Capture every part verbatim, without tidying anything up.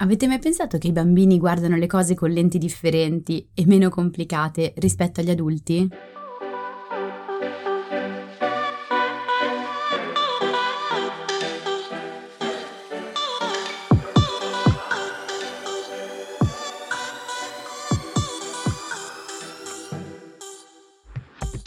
Avete mai pensato che i bambini guardano le cose con lenti differenti e meno complicate rispetto agli adulti?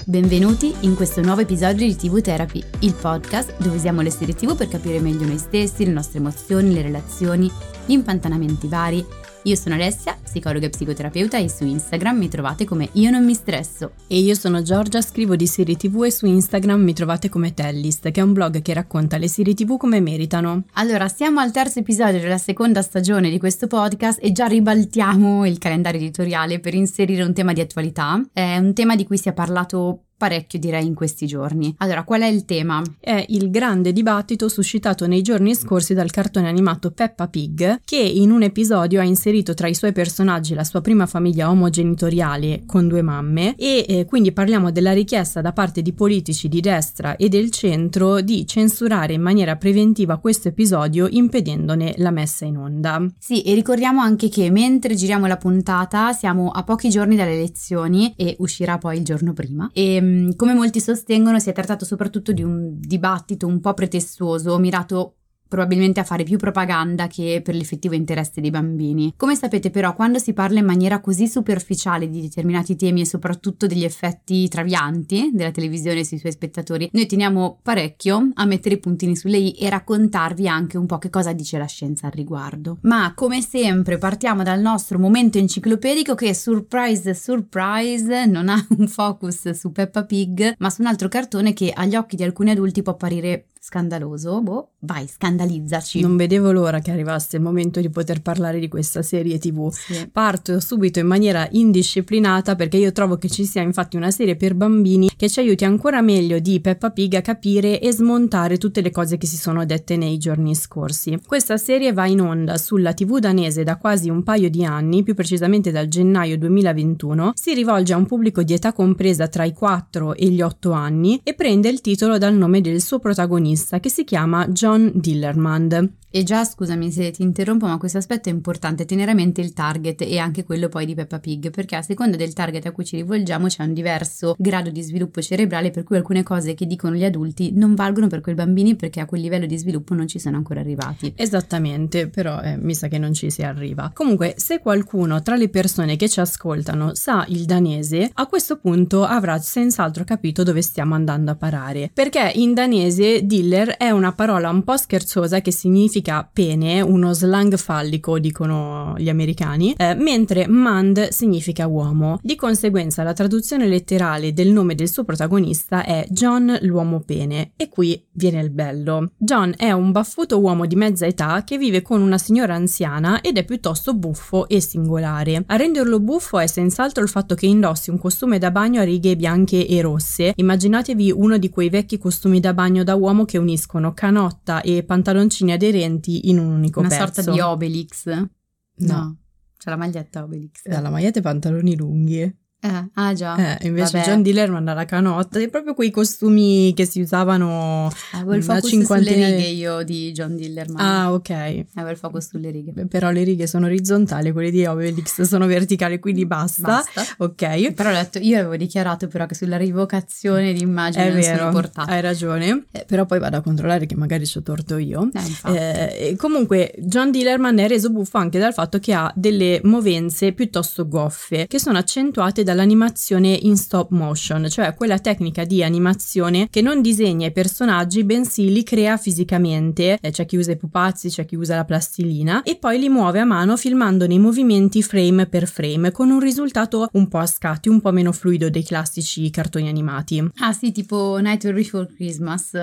Benvenuti in questo nuovo episodio di ti vu Therapy, il podcast dove usiamo le serie ti vu per capire meglio noi stessi, le nostre emozioni, le relazioni, gli impantanamenti vari. Io sono Alessia, psicologa e psicoterapeuta, e su Instagram mi trovate come Io Non Mi Stresso. E io sono Giorgia, scrivo di serie ti vu e su Instagram mi trovate come Tellist, che è un blog che racconta le serie ti vu come meritano. Allora, siamo al terzo episodio della seconda stagione di questo podcast e già ribaltiamo il calendario editoriale per inserire un tema di attualità. È un tema di cui si è parlato parecchio, direi, in questi giorni. Allora, qual è il tema? È il grande dibattito suscitato nei giorni scorsi dal cartone animato Peppa Pig, che in un episodio ha inserito tra i suoi personaggi la sua prima famiglia omogenitoriale con due mamme e eh, quindi parliamo della richiesta da parte di politici di destra e del centro di censurare in maniera preventiva questo episodio impedendone la messa in onda. Sì, e ricordiamo anche che mentre giriamo la puntata siamo a pochi giorni dalle elezioni e uscirà poi il giorno prima e come molti sostengono si è trattato soprattutto di un dibattito un po' pretestuoso, mirato probabilmente a fare più propaganda che per l'effettivo interesse dei bambini. Come sapete però, quando si parla in maniera così superficiale di determinati temi e soprattutto degli effetti travianti della televisione sui suoi spettatori, noi teniamo parecchio a mettere i puntini sulle i e raccontarvi anche un po' che cosa dice la scienza al riguardo. Ma come sempre partiamo dal nostro momento enciclopedico che, surprise surprise, non ha un focus su Peppa Pig ma su un altro cartone che agli occhi di alcuni adulti può apparire scandaloso. Boh, vai, scandalizzaci. Non vedevo l'ora che arrivasse il momento di poter parlare di questa serie ti vu. Sì. Parto subito in maniera indisciplinata perché io trovo che ci sia infatti una serie per bambini che ci aiuti ancora meglio di Peppa Pig a capire e smontare tutte le cose che si sono dette nei giorni scorsi. Questa serie va in onda sulla ti vu danese da quasi un paio di anni, più precisamente dal gennaio duemilaventuno, si rivolge a un pubblico di età compresa tra i quattro e gli otto anni e prende il titolo dal nome del suo protagonista, che si chiama John Dillermand. E già, scusami se ti interrompo, ma questo aspetto è importante, tenere a mente il target e anche quello poi di Peppa Pig, perché a seconda del target a cui ci rivolgiamo c'è un diverso grado di sviluppo cerebrale, per cui alcune cose che dicono gli adulti non valgono per quei bambini perché a quel livello di sviluppo non ci sono ancora arrivati. Esattamente, però eh, mi sa che non ci si arriva. Comunque, se qualcuno tra le persone che ci ascoltano sa il danese, a questo punto avrà senz'altro capito dove stiamo andando a parare, perché in danese Diller è una parola un po' scherzosa che significa pene, uno slang fallico, dicono gli americani, eh, mentre Mand significa uomo. Di conseguenza la traduzione letterale del nome del suo protagonista è John l'uomo pene, e qui viene il bello. John è un baffuto uomo di mezza età che vive con una signora anziana ed è piuttosto buffo e singolare. A renderlo buffo è senz'altro il fatto che indossi un costume da bagno a righe bianche e rosse. Immaginatevi uno di quei vecchi costumi da bagno da uomo che uniscono canotta e pantaloncini aderenti in un unico una pezzo. Una sorta di Obelix? No. no. C'è la maglietta Obelix. Eh, la maglietta e pantaloni lunghi. Eh, ah già. Eh, invece vabbè. John Dillermand alla canotta, è proprio quei costumi che si usavano avevo il focus cinquantina... sulle righe io di John Dillermand. Ah, ok. Avevo il focus sulle righe. Beh, però le righe sono orizzontali, quelle di Obelix sono verticali, quindi basta. Basta. Ok. Però ho detto, io avevo dichiarato però che sulla rivocazione di immagini non vero, sono portata. Hai ragione. Eh, però poi vado a controllare che magari ci ho torto io. Eh, eh, comunque John Dillermand è reso buffo anche dal fatto che ha delle movenze piuttosto goffe che sono accentuate da dall'animazione in stop motion, cioè quella tecnica di animazione che non disegna i personaggi bensì li crea fisicamente. C'è chi usa i pupazzi, c'è chi usa la plastilina e poi li muove a mano filmandone i movimenti frame per frame, con un risultato un po' a scatti, un po' meno fluido dei classici cartoni animati. Ah sì, tipo Night Before Christmas.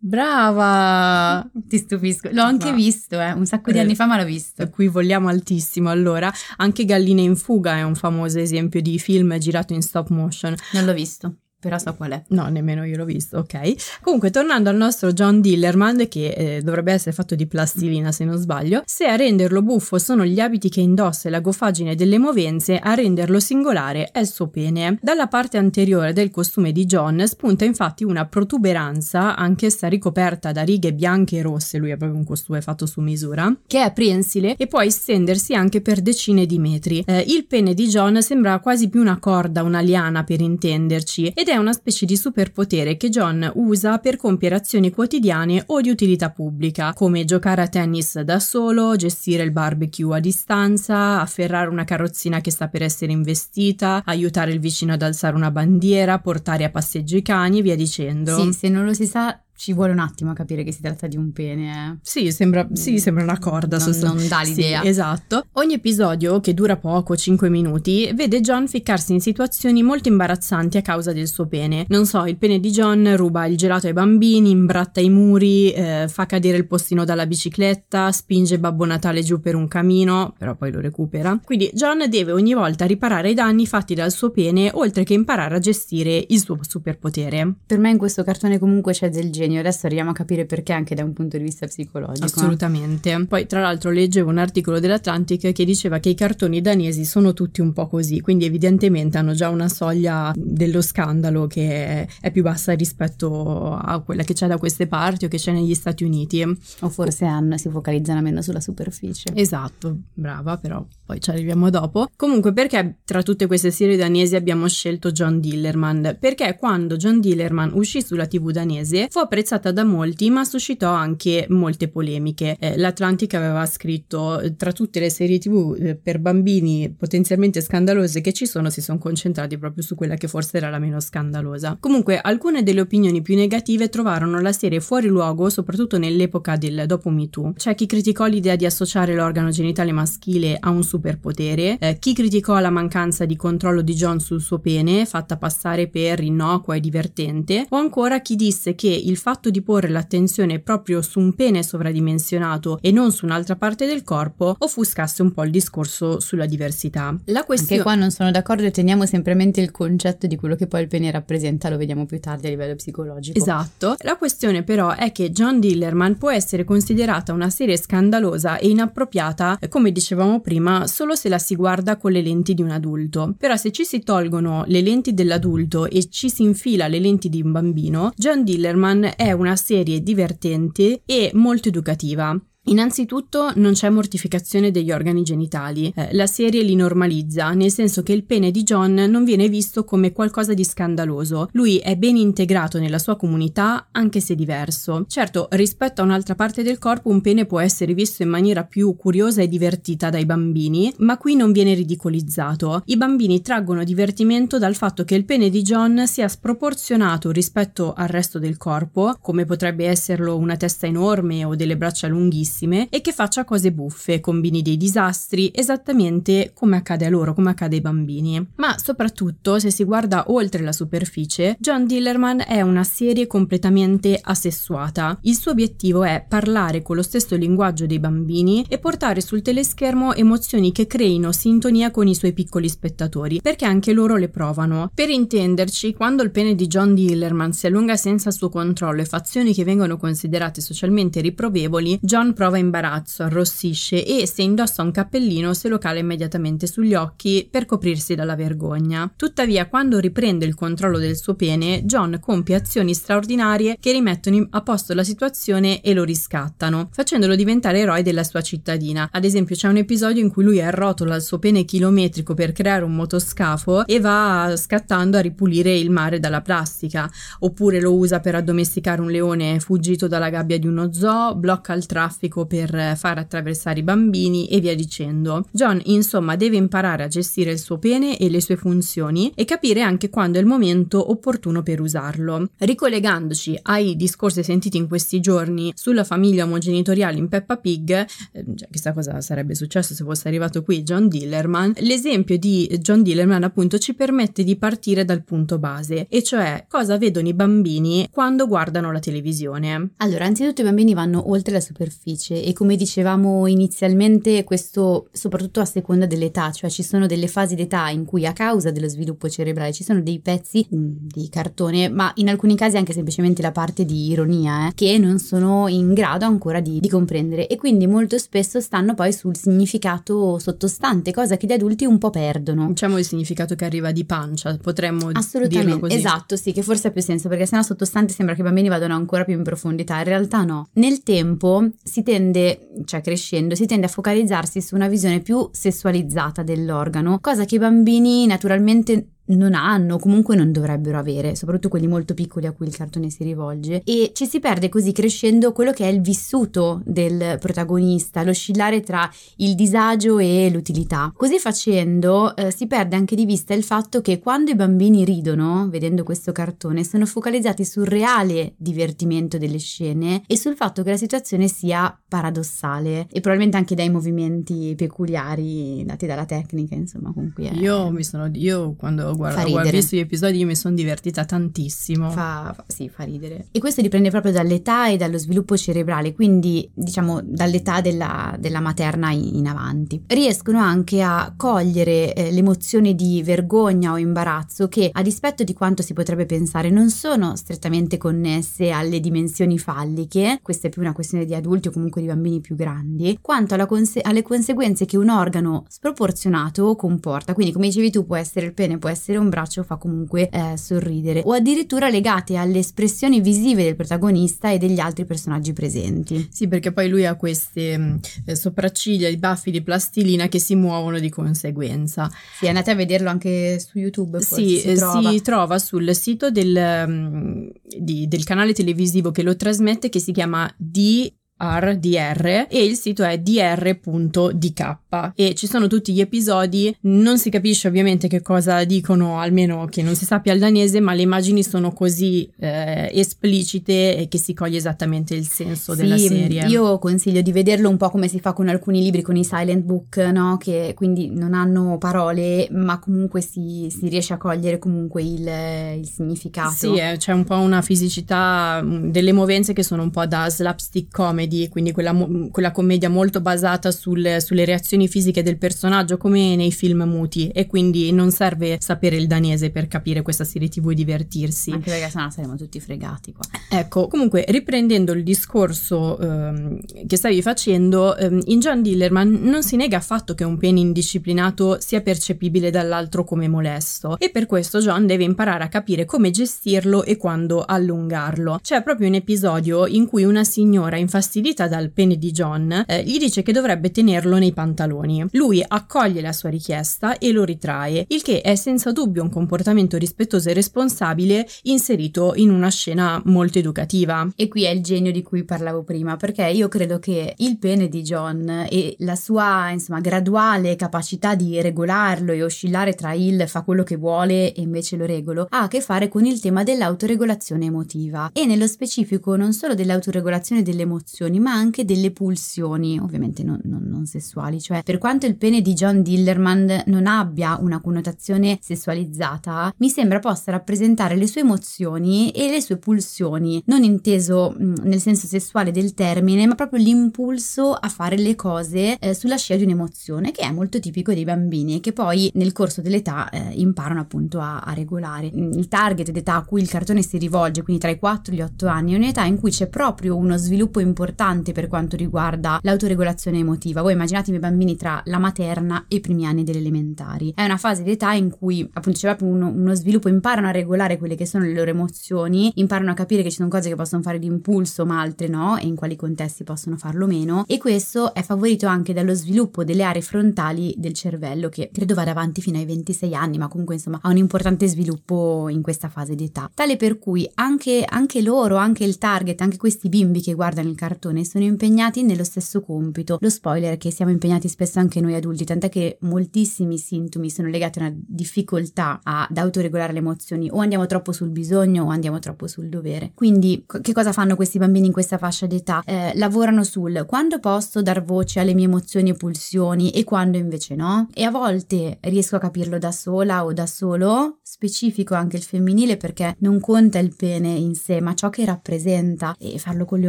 Brava, ti stupisco, l'ho anche ma... visto eh, un sacco di anni fa, ma l'ho visto. Qui vogliamo altissimo. Allora, anche Galline in fuga è un famoso esempio di film girato in stop motion. Non l'ho visto, però so qual è. No, nemmeno io l'ho visto, ok. Comunque, tornando al nostro John Dillermand, che eh, dovrebbe essere fatto di plastilina se non sbaglio, se a renderlo buffo sono gli abiti che indossa e la gofagine delle movenze, a renderlo singolare è il suo pene. Dalla parte anteriore del costume di John spunta infatti una protuberanza, anch'essa ricoperta da righe bianche e rosse, lui ha proprio un costume fatto su misura, che è prensile e può estendersi anche per decine di metri. Eh, il pene di John sembra quasi più una corda, una liana per intenderci, ed è una specie di superpotere che John usa per compiere azioni quotidiane o di utilità pubblica, come giocare a tennis da solo, gestire il barbecue a distanza, afferrare una carrozzina che sta per essere investita, aiutare il vicino ad alzare una bandiera, portare a passeggio i cani e via dicendo. Sì, se non lo si sa ci vuole un attimo a capire che si tratta di un pene. Eh. Sì, sembra, sì, sembra una corda. Non, non dà l'idea. Sì, esatto. Ogni episodio, che dura poco, cinque minuti, vede John ficcarsi in situazioni molto imbarazzanti a causa del suo pene. Non so, il pene di John ruba il gelato ai bambini, imbratta i muri, eh, fa cadere il postino dalla bicicletta, spinge Babbo Natale giù per un camino, però poi lo recupera. Quindi John deve ogni volta riparare i danni fatti dal suo pene, oltre che imparare a gestire il suo superpotere. Per me in questo cartone comunque c'è del genere. Adesso arriviamo a capire perché anche da un punto di vista psicologico. Assolutamente. Poi tra l'altro leggevo un articolo dell'Atlantic che diceva che i cartoni danesi sono tutti un po' così, quindi evidentemente hanno già una soglia dello scandalo che è più bassa rispetto a quella che c'è da queste parti o che c'è negli Stati Uniti. O forse hanno, si focalizzano meno sulla superficie. Esatto, brava, però poi ci arriviamo dopo. Comunque, perché tra tutte queste serie danesi abbiamo scelto John Dillermand? Perché quando John Dillermand uscì sulla tivù danese fu apprezzata da molti, ma suscitò anche molte polemiche. Eh, L'Atlantic aveva scritto: tra tutte le serie tivù eh, per bambini potenzialmente scandalose che ci sono, si sono concentrati proprio su quella che forse era la meno scandalosa. Comunque, alcune delle opinioni più negative trovarono la serie fuori luogo, soprattutto nell'epoca del dopo Me Too. C'è chi criticò l'idea di associare l'organo genitale maschile a un superpotere, eh, chi criticò la mancanza di controllo di John sul suo pene, fatta passare per innocua e divertente, o ancora chi disse che il Il fatto di porre l'attenzione proprio su un pene sovradimensionato e non su un'altra parte del corpo offuscasse un po' il discorso sulla diversità. La questione... Anche qua non sono d'accordo e teniamo semplicemente il concetto di quello che poi il pene rappresenta, lo vediamo più tardi a livello psicologico. Esatto. La questione però è che John Dillermand può essere considerata una serie scandalosa e inappropriata, come dicevamo prima, solo se la si guarda con le lenti di un adulto. Però se ci si tolgono le lenti dell'adulto e ci si infila le lenti di un bambino, John Dillermand è una serie divertente e molto educativa. Innanzitutto non c'è mortificazione degli organi genitali, eh, la serie li normalizza, nel senso che il pene di John non viene visto come qualcosa di scandaloso, lui è ben integrato nella sua comunità anche se diverso. Certo, rispetto a un'altra parte del corpo un pene può essere visto in maniera più curiosa e divertita dai bambini, ma qui non viene ridicolizzato. I bambini traggono divertimento dal fatto che il pene di John sia sproporzionato rispetto al resto del corpo, come potrebbe esserlo una testa enorme o delle braccia lunghissime, e che faccia cose buffe, combini dei disastri, esattamente come accade a loro, come accade ai bambini. Ma soprattutto, se si guarda oltre la superficie, John Dillermand è una serie completamente asessuata. Il suo obiettivo è parlare con lo stesso linguaggio dei bambini e portare sul teleschermo emozioni che creino sintonia con i suoi piccoli spettatori, perché anche loro le provano. Per intenderci, quando il pene di John Dillermand si allunga senza suo controllo e fa azioni che vengono considerate socialmente riprovevoli, John prova imbarazzo, arrossisce e, se indossa un cappellino, se lo cala immediatamente sugli occhi per coprirsi dalla vergogna. Tuttavia, quando riprende il controllo del suo pene, John compie azioni straordinarie che rimettono a posto la situazione e lo riscattano, facendolo diventare eroe della sua cittadina. Ad esempio, c'è un episodio in cui lui arrotola il suo pene chilometrico per creare un motoscafo e va scattando a ripulire il mare dalla plastica, oppure lo usa per addomesticare un leone fuggito dalla gabbia di uno zoo, blocca il traffico didattico per far attraversare i bambini e via dicendo. John, insomma, deve imparare a gestire il suo pene e le sue funzioni e capire anche quando è il momento opportuno per usarlo. Ricollegandoci ai discorsi sentiti in questi giorni sulla famiglia omogenitoriale in Peppa Pig, eh, chissà cosa sarebbe successo se fosse arrivato qui John Dillermand, l'esempio di John Dillermand appunto ci permette di partire dal punto base, e cioè cosa vedono i bambini quando guardano la televisione. Allora, anzitutto i bambini vanno oltre la superficie e, come dicevamo inizialmente, questo soprattutto a seconda dell'età, cioè ci sono delle fasi d'età in cui a causa dello sviluppo cerebrale ci sono dei pezzi di cartone, ma in alcuni casi anche semplicemente la parte di ironia, eh, che non sono in grado ancora di, di comprendere, e quindi molto spesso stanno poi sul significato sottostante, cosa che gli adulti un po' perdono. Diciamo il significato che arriva di pancia, potremmo dirlo così. Esatto, sì, che forse ha più senso, perché sennò sottostante sembra che i bambini vadano ancora più in profondità, in realtà no. Nel tempo si tende, cioè crescendo, si tende a focalizzarsi su una visione più sessualizzata dell'organo, cosa che i bambini naturalmente non hanno, comunque non dovrebbero avere, soprattutto quelli molto piccoli a cui il cartone si rivolge, e ci si perde così crescendo quello che è il vissuto del protagonista, l'oscillare tra il disagio e l'utilità. Così facendo eh, si perde anche di vista il fatto che quando i bambini ridono vedendo questo cartone sono focalizzati sul reale divertimento delle scene e sul fatto che la situazione sia paradossale, e probabilmente anche dai movimenti peculiari dati dalla tecnica, insomma, con cui è... Io mi sono... io quando Guarda, ho visto gli episodi, io mi sono divertita tantissimo. Fa, fa, sì, fa ridere. E questo dipende proprio dall'età e dallo sviluppo cerebrale, quindi diciamo dall'età della, della materna in, in avanti. Riescono anche a cogliere eh, l'emozione di vergogna o imbarazzo che, a dispetto di quanto si potrebbe pensare, non sono strettamente connesse alle dimensioni falliche, questa è più una questione di adulti o comunque di bambini più grandi, quanto alla conse- alle conseguenze che un organo sproporzionato comporta. Quindi, come dicevi tu, può essere il pene, può essere essere un braccio, fa comunque eh, sorridere, o addirittura legate alle espressioni visive del protagonista e degli altri personaggi presenti. Sì, perché poi lui ha queste eh, sopracciglia, i baffi di plastilina che si muovono di conseguenza. Sì, andate a vederlo anche su YouTube. Sì, si trova. si trova sul sito del, di, del canale televisivo che lo trasmette, che si chiama D. R D R, e il sito è dr punto d k, e ci sono tutti gli episodi. Non si capisce ovviamente che cosa dicono, almeno che non si sappia il danese, ma le immagini sono così eh, esplicite e che si coglie esattamente il senso sì, della serie. Io consiglio di vederlo un po' come si fa con alcuni libri, con i silent book, no? Che quindi non hanno parole, ma comunque si, si riesce a cogliere comunque il, il significato. Sì, eh, c'è un po' una fisicità delle movenze che sono un po' da slapstick comedy, quindi quella, quella commedia molto basata sul, sulle reazioni fisiche del personaggio, come nei film muti, e quindi non serve sapere il danese per capire questa serie tivù e divertirsi, anche perché sennò saremo tutti fregati qua. Ecco, comunque, riprendendo il discorso ehm, che stavi facendo, ehm, in John Dillermand non si nega affatto che un pene indisciplinato sia percepibile dall'altro come molesto, e per questo John deve imparare a capire come gestirlo e quando allungarlo. C'è proprio un episodio in cui una signora infastidita dal pene di John eh, gli dice che dovrebbe tenerlo nei pantaloni. Lui accoglie la sua richiesta e lo ritrae, il che è senza dubbio un comportamento rispettoso e responsabile inserito in una scena molto educativa. E qui è il genio di cui parlavo prima, perché io credo che il pene di John e la sua insomma graduale capacità di regolarlo e oscillare tra il fa quello che vuole e invece lo regolo ha a che fare con il tema dell'autoregolazione emotiva, e nello specifico non solo dell'autoregolazione delle emozioni ma anche delle pulsioni, ovviamente non, non, non sessuali. Cioè, per quanto il pene di John Dillermand non abbia una connotazione sessualizzata, mi sembra possa rappresentare le sue emozioni e le sue pulsioni, non inteso mh, nel senso sessuale del termine, ma proprio l'impulso a fare le cose eh, sulla scia di un'emozione, che è molto tipico dei bambini e che poi nel corso dell'età eh, imparano appunto a, a regolare. Il target d'età a cui il cartone si rivolge, quindi tra i quattro e gli otto anni, è un'età in cui c'è proprio uno sviluppo importante per quanto riguarda l'autoregolazione emotiva. Voi immaginatevi i bambini tra la materna e i primi anni delle elementari. È una fase d'età in cui appunto c'è proprio uno, uno sviluppo, imparano a regolare quelle che sono le loro emozioni, imparano a capire che ci sono cose che possono fare d'impulso ma altre no, e in quali contesti possono farlo meno, e questo è favorito anche dallo sviluppo delle aree frontali del cervello, che credo vada avanti fino ai ventisei anni, ma comunque insomma ha un importante sviluppo in questa fase d'età, tale per cui anche, anche loro, anche il target, anche questi bimbi che guardano il cartone maratone sono impegnati nello stesso compito, lo spoiler che siamo impegnati spesso anche noi adulti, tant'è che moltissimi sintomi sono legati a una difficoltà ad autoregolare le emozioni, o andiamo troppo sul bisogno o andiamo troppo sul dovere. Quindi che cosa fanno questi bambini in questa fascia d'età? Eh, lavorano sul quando posso dar voce alle mie emozioni e pulsioni e quando invece no, e a volte riesco a capirlo da sola o da solo, specifico anche il femminile perché non conta il pene in sé ma ciò che rappresenta, e farlo con le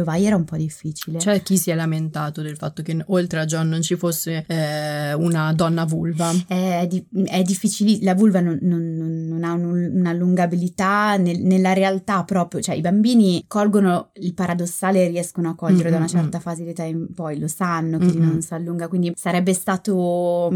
ovaie era un po' difficile. C'è chi si è lamentato del fatto che oltre a John non ci fosse eh, una donna vulva. È, di- è difficile, la vulva non, non, non ha un, un'allungabilità nel, nella realtà proprio, cioè i bambini colgono il paradossale e riescono a coglierlo mm-hmm. da una certa fase di età in poi, lo sanno che mm-hmm. non si allunga, quindi sarebbe stato,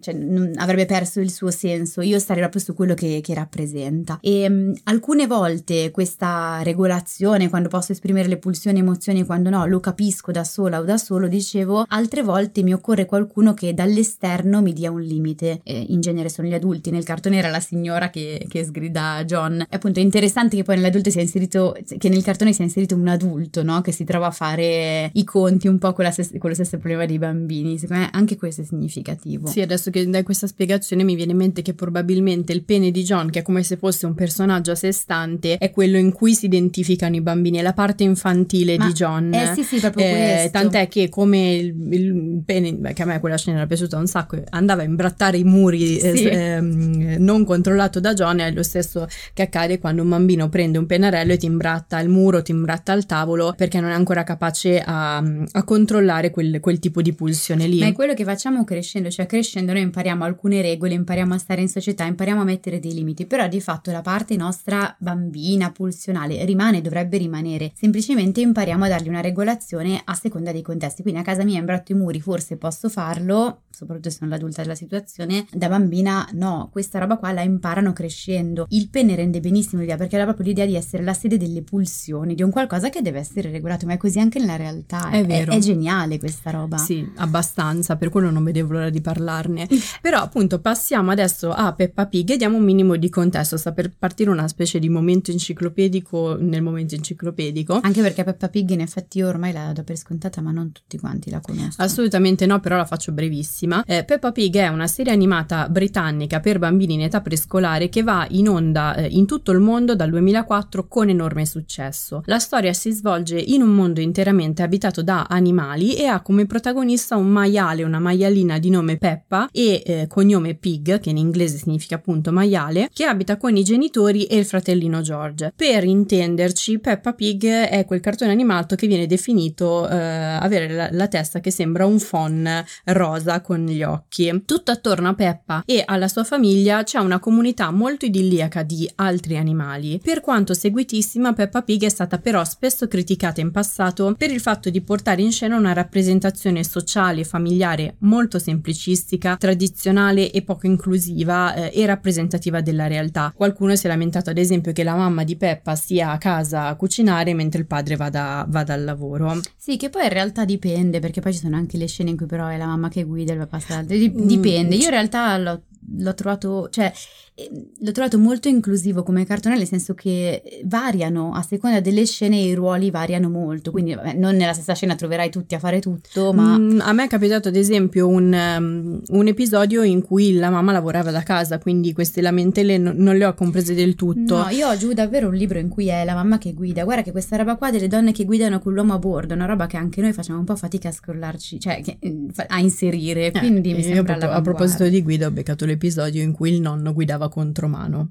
cioè, non, avrebbe perso il suo senso. Io starei proprio su quello che, che rappresenta. E mh, alcune volte questa regolazione, quando posso esprimere le pulsioni, emozioni, quando no, lo capisco da sola o da solo, dicevo, altre volte mi occorre qualcuno che dall'esterno mi dia un limite, eh, in genere sono gli adulti. Nel cartone era la signora che, che sgrida John, e appunto è interessante che poi nell'adulto sia inserito, che nel cartone sia inserito un adulto, no? Che si trova a fare i conti un po' con, la stessa, con lo stesso problema dei bambini. Secondo me anche questo è significativo. Sì, adesso che dai questa spiegazione mi viene in mente che probabilmente il pene di John, che è come se fosse un personaggio a sé stante, è quello in cui si identificano i bambini, è la parte infantile Ma, di John. Eh sì sì, proprio eh, questo. Tant'è che come il, il pene, che a me quella scena era piaciuta un sacco, andava a imbrattare i muri, sì. eh, non controllato da John, è lo stesso che accade quando un bambino prende un pennarello e ti imbratta il muro, ti imbratta il tavolo, perché non è ancora capace a, a controllare quel, quel tipo di pulsione lì. Ma è quello che facciamo crescendo, cioè crescendo noi impariamo alcune regole, impariamo a stare in società, impariamo a mettere dei limiti, però di fatto la parte nostra bambina pulsionale rimane, dovrebbe rimanere, semplicemente impariamo a dargli una regolazione a seconda dei contesti. Quindi a casa mia imbratto i muri, forse posso farlo, soprattutto se sono l'adulta della situazione, da bambina no, questa roba qua la imparano crescendo. Il pene rende benissimo l'idea, perché era proprio l'idea di essere la sede delle pulsioni, di un qualcosa che deve essere regolato, ma è così anche nella realtà, è, è vero, è geniale questa roba. Sì, abbastanza, per quello non vedevo l'ora di parlarne. Però appunto passiamo adesso a Peppa Pig e diamo un minimo di contesto, sta per partire una specie di momento enciclopedico nel momento enciclopedico, anche perché Peppa Pig in effetti io ormai la do per scontata ma non tutti quanti la conoscono. Assolutamente no, però la faccio brevissima. eh, Peppa Pig è una serie animata britannica per bambini in età prescolare che va in onda eh, in tutto il mondo dal duemilaquattro con enorme successo. La storia si svolge in un mondo interamente abitato da animali e ha come protagonista un maiale, una maialina di nome Peppa e eh, cognome Pig, che in inglese significa appunto maiale, che abita con i genitori e il fratellino George. Per intenderci, Peppa Pig è quel cartone animato che viene definito eh, avere la, la testa che sembra un fon rosa con gli occhi. Tutto attorno a Peppa e alla sua famiglia c'è una comunità molto idilliaca di altri animali. Per quanto seguitissima, Peppa Pig è stata però spesso criticata in passato per il fatto di portare in scena una rappresentazione sociale e familiare molto semplicistica, tradizionale e poco inclusiva eh, e rappresentativa della realtà. Qualcuno si è lamentato ad esempio che la mamma di Peppa sia a casa a cucinare mentre il padre vada, vada al lavoro. Sì, che poi in realtà dipende, perché poi ci sono anche le scene in cui però è la mamma che guida il papà sta. Dipende, io in realtà l'ho, l'ho trovato, cioè l'ho trovato molto inclusivo come cartone, nel senso che variano a seconda delle scene, i ruoli variano molto, quindi vabbè, non nella stessa scena troverai tutti a fare tutto, ma mm, a me è capitato ad esempio un, um, un episodio in cui la mamma lavorava da casa, quindi queste lamentele no, non le ho comprese del tutto. No, io ho giù davvero un libro in cui è la mamma che guida, guarda che questa roba qua delle donne che guidano con l'uomo a bordo, una roba che anche noi facciamo un po' fatica a scrollarci, cioè che, a inserire, quindi eh, mi sembra io, a proposito di guida, ho beccato l'episodio in cui il nonno guidava contromano.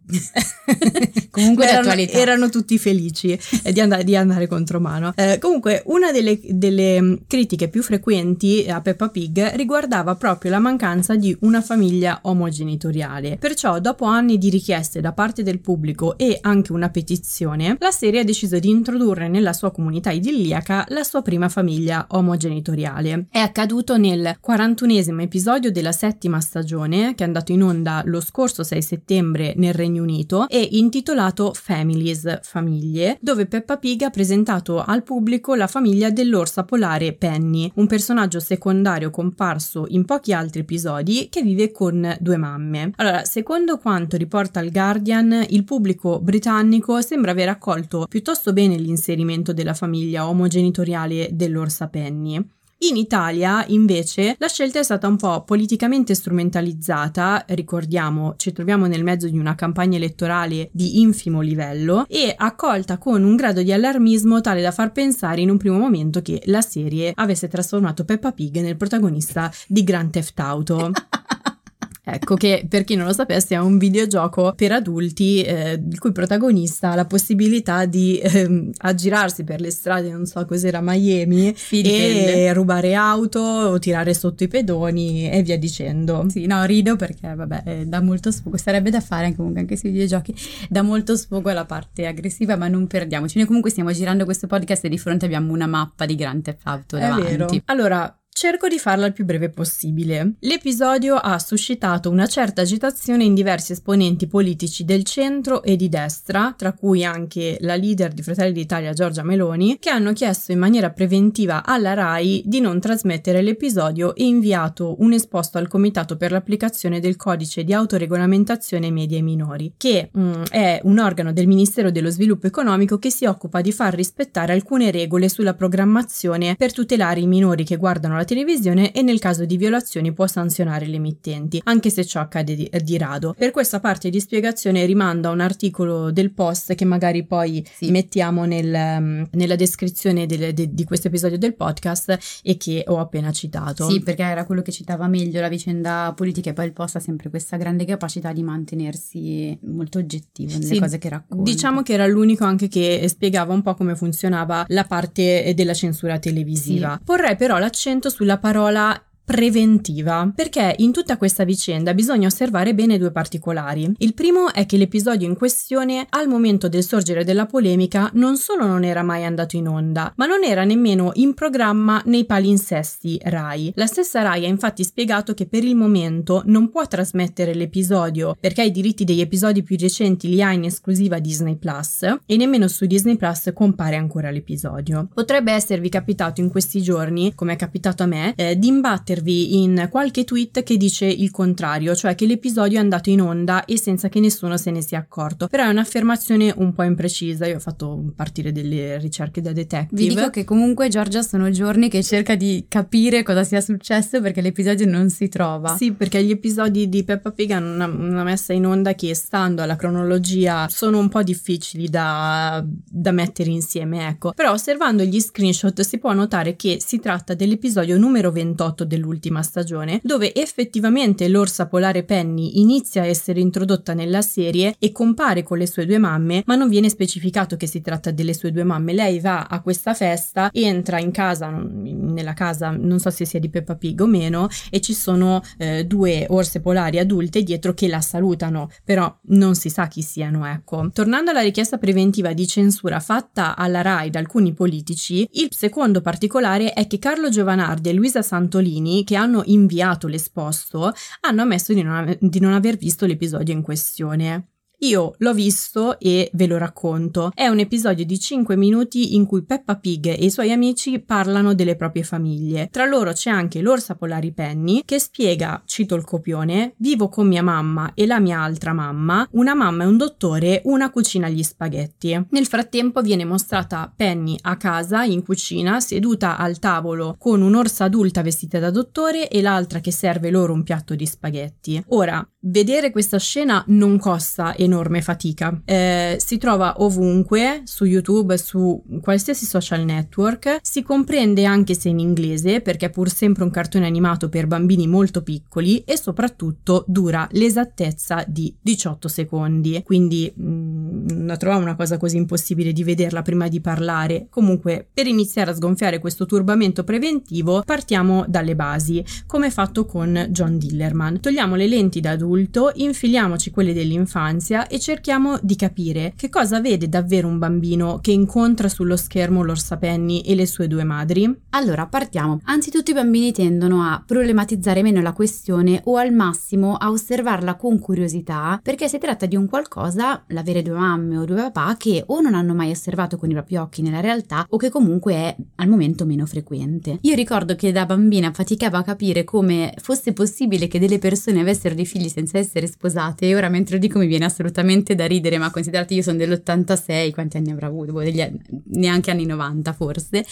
Comunque erano, erano tutti felici di andare, di andare contromano. Eh, comunque una delle, delle critiche più frequenti a Peppa Pig riguardava proprio la mancanza di una famiglia omogenitoriale. Perciò dopo anni di richieste da parte del pubblico e anche una petizione, la serie ha deciso di introdurre nella sua comunità idilliaca la sua prima famiglia omogenitoriale. È accaduto nel quarantunesimo episodio della settima stagione, che è andato in in onda lo scorso sei settembre nel Regno Unito e intitolato Families, famiglie, dove Peppa Pig ha presentato al pubblico la famiglia dell'orsa polare Penny, un personaggio secondario comparso in pochi altri episodi che vive con due mamme. Allora, secondo quanto riporta il Guardian, il pubblico britannico sembra aver accolto piuttosto bene l'inserimento della famiglia omogenitoriale dell'orsa Penny. In Italia, invece, la scelta è stata un po' politicamente strumentalizzata, ricordiamo, ci troviamo nel mezzo di una campagna elettorale di infimo livello, e accolta con un grado di allarmismo tale da far pensare in un primo momento che la serie avesse trasformato Peppa Pig nel protagonista di Grand Theft Auto. Ecco che, per chi non lo sapesse, è un videogioco per adulti eh, il cui protagonista ha la possibilità di eh, aggirarsi per le strade, non so cos'era, Miami, sì, e rubare auto o tirare sotto i pedoni e via dicendo. Sì, no, rido perché vabbè, dà molto sfogo, sarebbe da fare comunque anche sui videogiochi, dà molto sfogo alla parte aggressiva, ma non perdiamoci. Noi comunque stiamo girando questo podcast e di fronte abbiamo una mappa di Grand Theft Auto davanti. È vero. Allora, cerco di farla il più breve possibile. L'episodio ha suscitato una certa agitazione in diversi esponenti politici del centro e di destra, tra cui anche la leader di Fratelli d'Italia Giorgia Meloni, che hanno chiesto in maniera preventiva alla RAI di non trasmettere l'episodio e inviato un esposto al Comitato per l'applicazione del Codice di autoregolamentazione media e minori, che mm, è un organo del Ministero dello Sviluppo Economico che si occupa di far rispettare alcune regole sulla programmazione per tutelare i minori che guardano la televisione e nel caso di violazioni può sanzionare le emittenti, anche se ciò accade di, di rado. Per questa parte di spiegazione rimando a un articolo del Post che magari poi sì. mettiamo nel, nella descrizione del, de, di questo episodio del podcast e che ho appena citato. Sì, perché era quello che citava meglio la vicenda politica, e poi il Post ha sempre questa grande capacità di mantenersi molto oggettivo nelle sì, cose che racconta. Diciamo che era l'unico anche che spiegava un po' come funzionava la parte della censura televisiva. Sì. Porrei però l'accento sulla parola preventiva, perché in tutta questa vicenda bisogna osservare bene due particolari. Il primo è che l'episodio in questione, al momento del sorgere della polemica, non solo non era mai andato in onda, ma non era nemmeno in programma nei palinsesti RAI. La stessa RAI ha infatti spiegato che per il momento non può trasmettere l'episodio perché i diritti degli episodi più recenti li ha in esclusiva Disney Plus e nemmeno su Disney Plus compare ancora l'episodio. Potrebbe esservi capitato in questi giorni, come è capitato a me, eh, di imbattere in qualche tweet che dice il contrario, cioè che l'episodio è andato in onda e senza che nessuno se ne sia accorto. Però è un'affermazione un po' imprecisa, io ho fatto partire delle ricerche da detective. Vi dico che comunque, Giorgia, sono giorni che cerca di capire cosa sia successo perché l'episodio non si trova. Sì, perché gli episodi di Peppa Pig hanno una, una messa in onda che, stando alla cronologia, sono un po' difficili da, da mettere insieme, ecco. Però osservando gli screenshot si può notare che si tratta dell'episodio numero ventotto del l'ultima stagione, dove effettivamente l'orsa polare Penny inizia a essere introdotta nella serie e compare con le sue due mamme, ma non viene specificato che si tratta delle sue due mamme. Lei va a questa festa, entra in casa, nella casa non so se sia di Peppa Pig o meno, e ci sono eh, due orse polari adulte dietro che la salutano, però non si sa chi siano, ecco. Tornando alla richiesta preventiva di censura fatta alla RAI da alcuni politici, il secondo particolare è che Carlo Giovanardi e Luisa Santolini, che hanno inviato l'esposto, hanno ammesso di non, ave- di non aver visto l'episodio in questione. Io l'ho visto e ve lo racconto. È un episodio di cinque minuti in cui Peppa Pig e i suoi amici parlano delle proprie famiglie. Tra loro c'è anche l'orsa polare Penny che spiega, cito il copione, vivo con mia mamma e la mia altra mamma, una mamma è un dottore, una cucina gli spaghetti. Nel frattempo viene mostrata Penny a casa, in cucina, seduta al tavolo con un'orsa adulta vestita da dottore e l'altra che serve loro un piatto di spaghetti. Ora, vedere questa scena non costa enorme fatica, eh, si trova ovunque, su YouTube, su qualsiasi social network, si comprende anche se in inglese perché è pur sempre un cartone animato per bambini molto piccoli e soprattutto dura l'esattezza di diciotto secondi, quindi mh, non trovavo una cosa così impossibile di vederla prima di parlare. Comunque, per iniziare a sgonfiare questo turbamento preventivo partiamo dalle basi, come fatto con John Dillermand. Togliamo le lenti da adulto, infiliamoci quelle dell'infanzia notizia e cerchiamo di capire che cosa vede davvero un bambino che incontra sullo schermo l'orsapenni e le sue due madri. Allora, partiamo. Anzitutto i bambini tendono a problematizzare meno la questione o al massimo a osservarla con curiosità, perché si tratta di un qualcosa, l'avere due mamme o due papà, che o non hanno mai osservato con i propri occhi nella realtà o che comunque è al momento meno frequente. Io ricordo che da bambina faticavo a capire come fosse possibile che delle persone avessero dei figli senza essere sposate, e ora mentre lo dico mi viene assolutamente da ridere, ma considerate io sono dell'ottantasei, quanti anni avrò avuto? Degli anni, neanche anni novanta forse.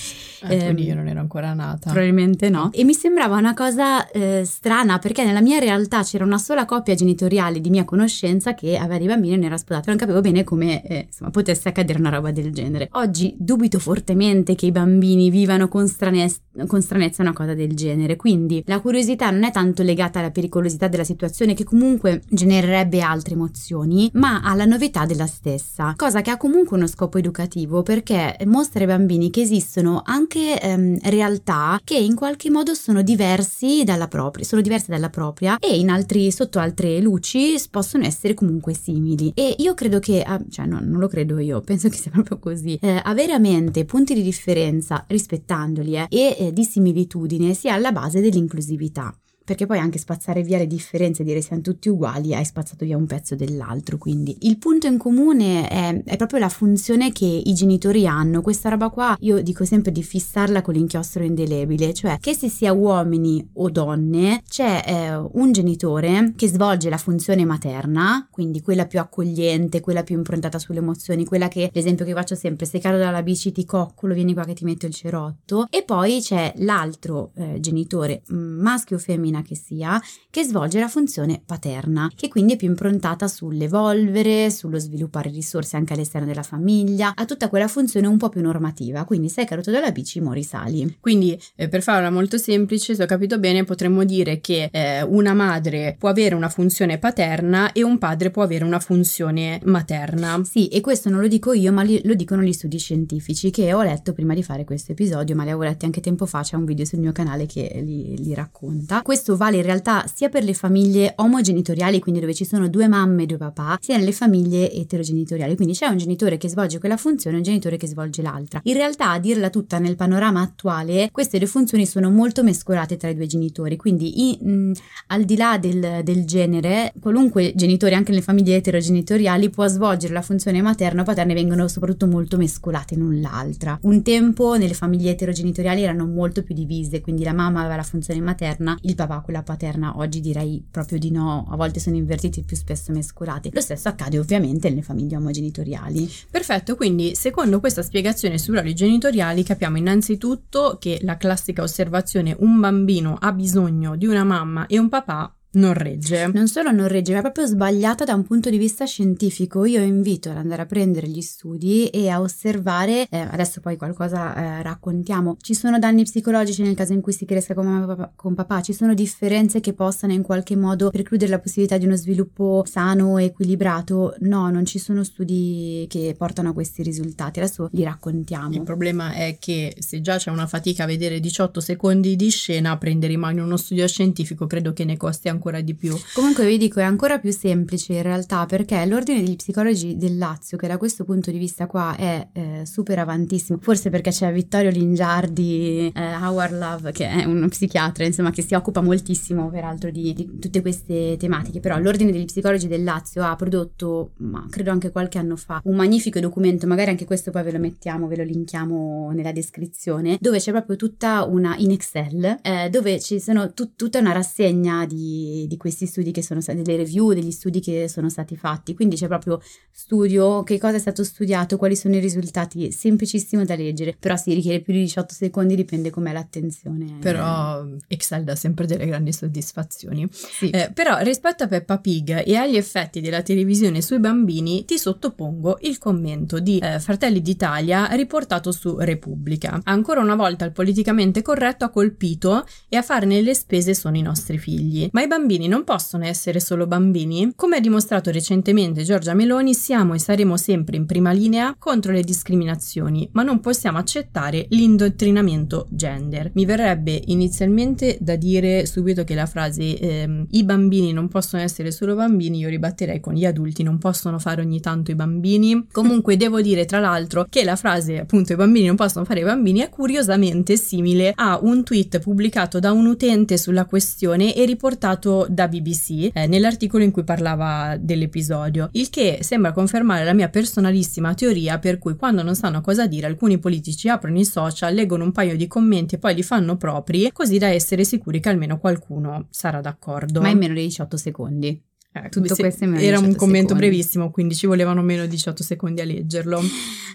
Eh, eh, quindi io non ero ancora nata. Probabilmente no. E mi sembrava una cosa eh, strana, perché nella mia realtà c'era una sola coppia genitoriale di mia conoscenza che aveva dei bambini e non era sposata, non capivo bene come eh, insomma, potesse accadere una roba del genere. Oggi dubito fortemente che i bambini vivano con, strane- con stranezza una cosa del genere, quindi la curiosità non è tanto legata alla pericolosità della situazione, che comunque genererebbe altre emozioni, ma alla novità della stessa, cosa che ha comunque uno scopo educativo, perché mostra ai bambini che esistono anche ehm, realtà che in qualche modo sono diversi dalla propria, sono diverse dalla propria e in altri, sotto altre luci possono essere comunque simili. E io credo che, cioè no, non lo credo io, penso che sia proprio così, eh, avere a mente punti di differenza rispettandoli eh, e eh, di similitudine sia alla base dell'inclusività. Perché poi anche spazzare via le differenze e dire siamo tutti uguali, hai spazzato via un pezzo dell'altro. Quindi il punto in comune è, è proprio la funzione che i genitori hanno. Questa roba qua io dico sempre di fissarla con l'inchiostro indelebile, cioè che si sia uomini o donne c'è eh, un genitore che svolge la funzione materna, quindi quella più accogliente, quella più improntata sulle emozioni, quella che, l'esempio che faccio sempre, se cado dalla bici ti coccolo, vieni qua che ti metto il cerotto. E poi c'è l'altro eh, genitore, maschio o femminile che sia, che svolge la funzione paterna, che quindi è più improntata sull'evolvere, sullo sviluppare risorse anche all'esterno della famiglia, a tutta quella funzione un po' più normativa, quindi sei caduto dalla bici, mori sali. Quindi eh, per farla molto semplice, se ho capito bene, potremmo dire che eh, una madre può avere una funzione paterna e un padre può avere una funzione materna. Sì, e questo non lo dico io, ma li, lo dicono gli studi scientifici che ho letto prima di fare questo episodio, ma li avevo letti anche tempo fa, c'è un video sul mio canale che li, li racconta. Questo Questo vale in realtà sia per le famiglie omogenitoriali, quindi dove ci sono due mamme e due papà, sia nelle famiglie eterogenitoriali, quindi c'è un genitore che svolge quella funzione e un genitore che svolge l'altra. In realtà, a dirla tutta, nel panorama attuale queste due funzioni sono molto mescolate tra i due genitori, quindi i, mh, al di là del, del genere, qualunque genitore, anche nelle famiglie eterogenitoriali, può svolgere la funzione materna o paterna, e vengono soprattutto molto mescolate l'un l'altra. Un tempo nelle famiglie eterogenitoriali erano molto più divise, quindi la mamma aveva la funzione materna, il papà quella paterna. Oggi direi proprio di no, a volte sono invertiti e più spesso mescolati. Lo stesso accade ovviamente nelle famiglie omogenitoriali. Perfetto, quindi secondo questa spiegazione sui ruoli genitoriali capiamo innanzitutto che la classica osservazione un bambino ha bisogno di una mamma e un papà non regge. Non solo non regge, ma è proprio sbagliata da un punto di vista scientifico. Io invito ad andare a prendere gli studi e a osservare, eh, adesso poi qualcosa eh, raccontiamo, ci sono danni psicologici nel caso in cui si cresca con mamma e con papà, ci sono differenze che possano in qualche modo precludere la possibilità di uno sviluppo sano e equilibrato. No, non ci sono studi che portano a questi risultati, adesso li raccontiamo. Il problema è che se già c'è una fatica a vedere diciotto secondi di scena, prendere in mano uno studio scientifico credo che ne costi ancora ancora di più. Comunque vi dico, è ancora più semplice in realtà, perché l'ordine degli psicologi del Lazio, che da questo punto di vista qua è eh, super avantissimo, forse perché c'è Vittorio Lingiardi, eh, Our Love, che è uno psichiatra insomma che si occupa moltissimo peraltro di, di tutte queste tematiche, però l'ordine degli psicologi del Lazio ha prodotto, ma credo anche qualche anno fa, un magnifico documento, magari anche questo poi ve lo mettiamo, ve lo linkiamo nella descrizione, dove c'è proprio tutta una, in Excel, eh, dove ci sono tut, tutta una rassegna di di questi studi che sono stati, delle review degli studi che sono stati fatti, quindi c'è proprio studio, che cosa è stato studiato, quali sono i risultati, semplicissimo da leggere, però si richiede più di diciotto secondi, dipende com'è l'attenzione. Però Excel dà sempre delle grandi soddisfazioni. Sì. Eh, però rispetto a Peppa Pig e agli effetti della televisione sui bambini ti sottopongo il commento di eh, Fratelli d'Italia riportato su Repubblica. Ancora una volta il politicamente corretto ha colpito e a farne le spese sono i nostri figli, ma i bambini bambini non possono essere solo bambini, come ha dimostrato recentemente Giorgia Meloni, siamo e saremo sempre in prima linea contro le discriminazioni, ma non possiamo accettare l'indottrinamento gender. Mi verrebbe inizialmente da dire subito che la frase ehm, i bambini non possono essere solo bambini, io ribatterei con gli adulti non possono fare ogni tanto i bambini. Comunque devo dire tra l'altro che la frase appunto i bambini non possono fare i bambini è curiosamente simile a un tweet pubblicato da un utente sulla questione e riportato da B B C eh, nell'articolo in cui parlava dell'episodio, il che sembra confermare la mia personalissima teoria per cui quando non sanno cosa dire alcuni politici aprono i social, leggono un paio di commenti e poi li fanno propri così da essere sicuri che almeno qualcuno sarà d'accordo. Ma in meno di diciotto secondi. Eh, tutto questo era un commento secondi. brevissimo, quindi ci volevano meno diciotto secondi a leggerlo.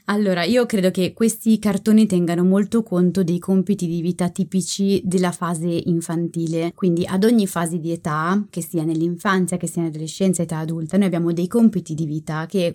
Allora, io credo che questi cartoni tengano molto conto dei compiti di vita tipici della fase infantile, quindi ad ogni fase di età, che sia nell'infanzia, che sia nell'adolescenza, età adulta, noi abbiamo dei compiti di vita che,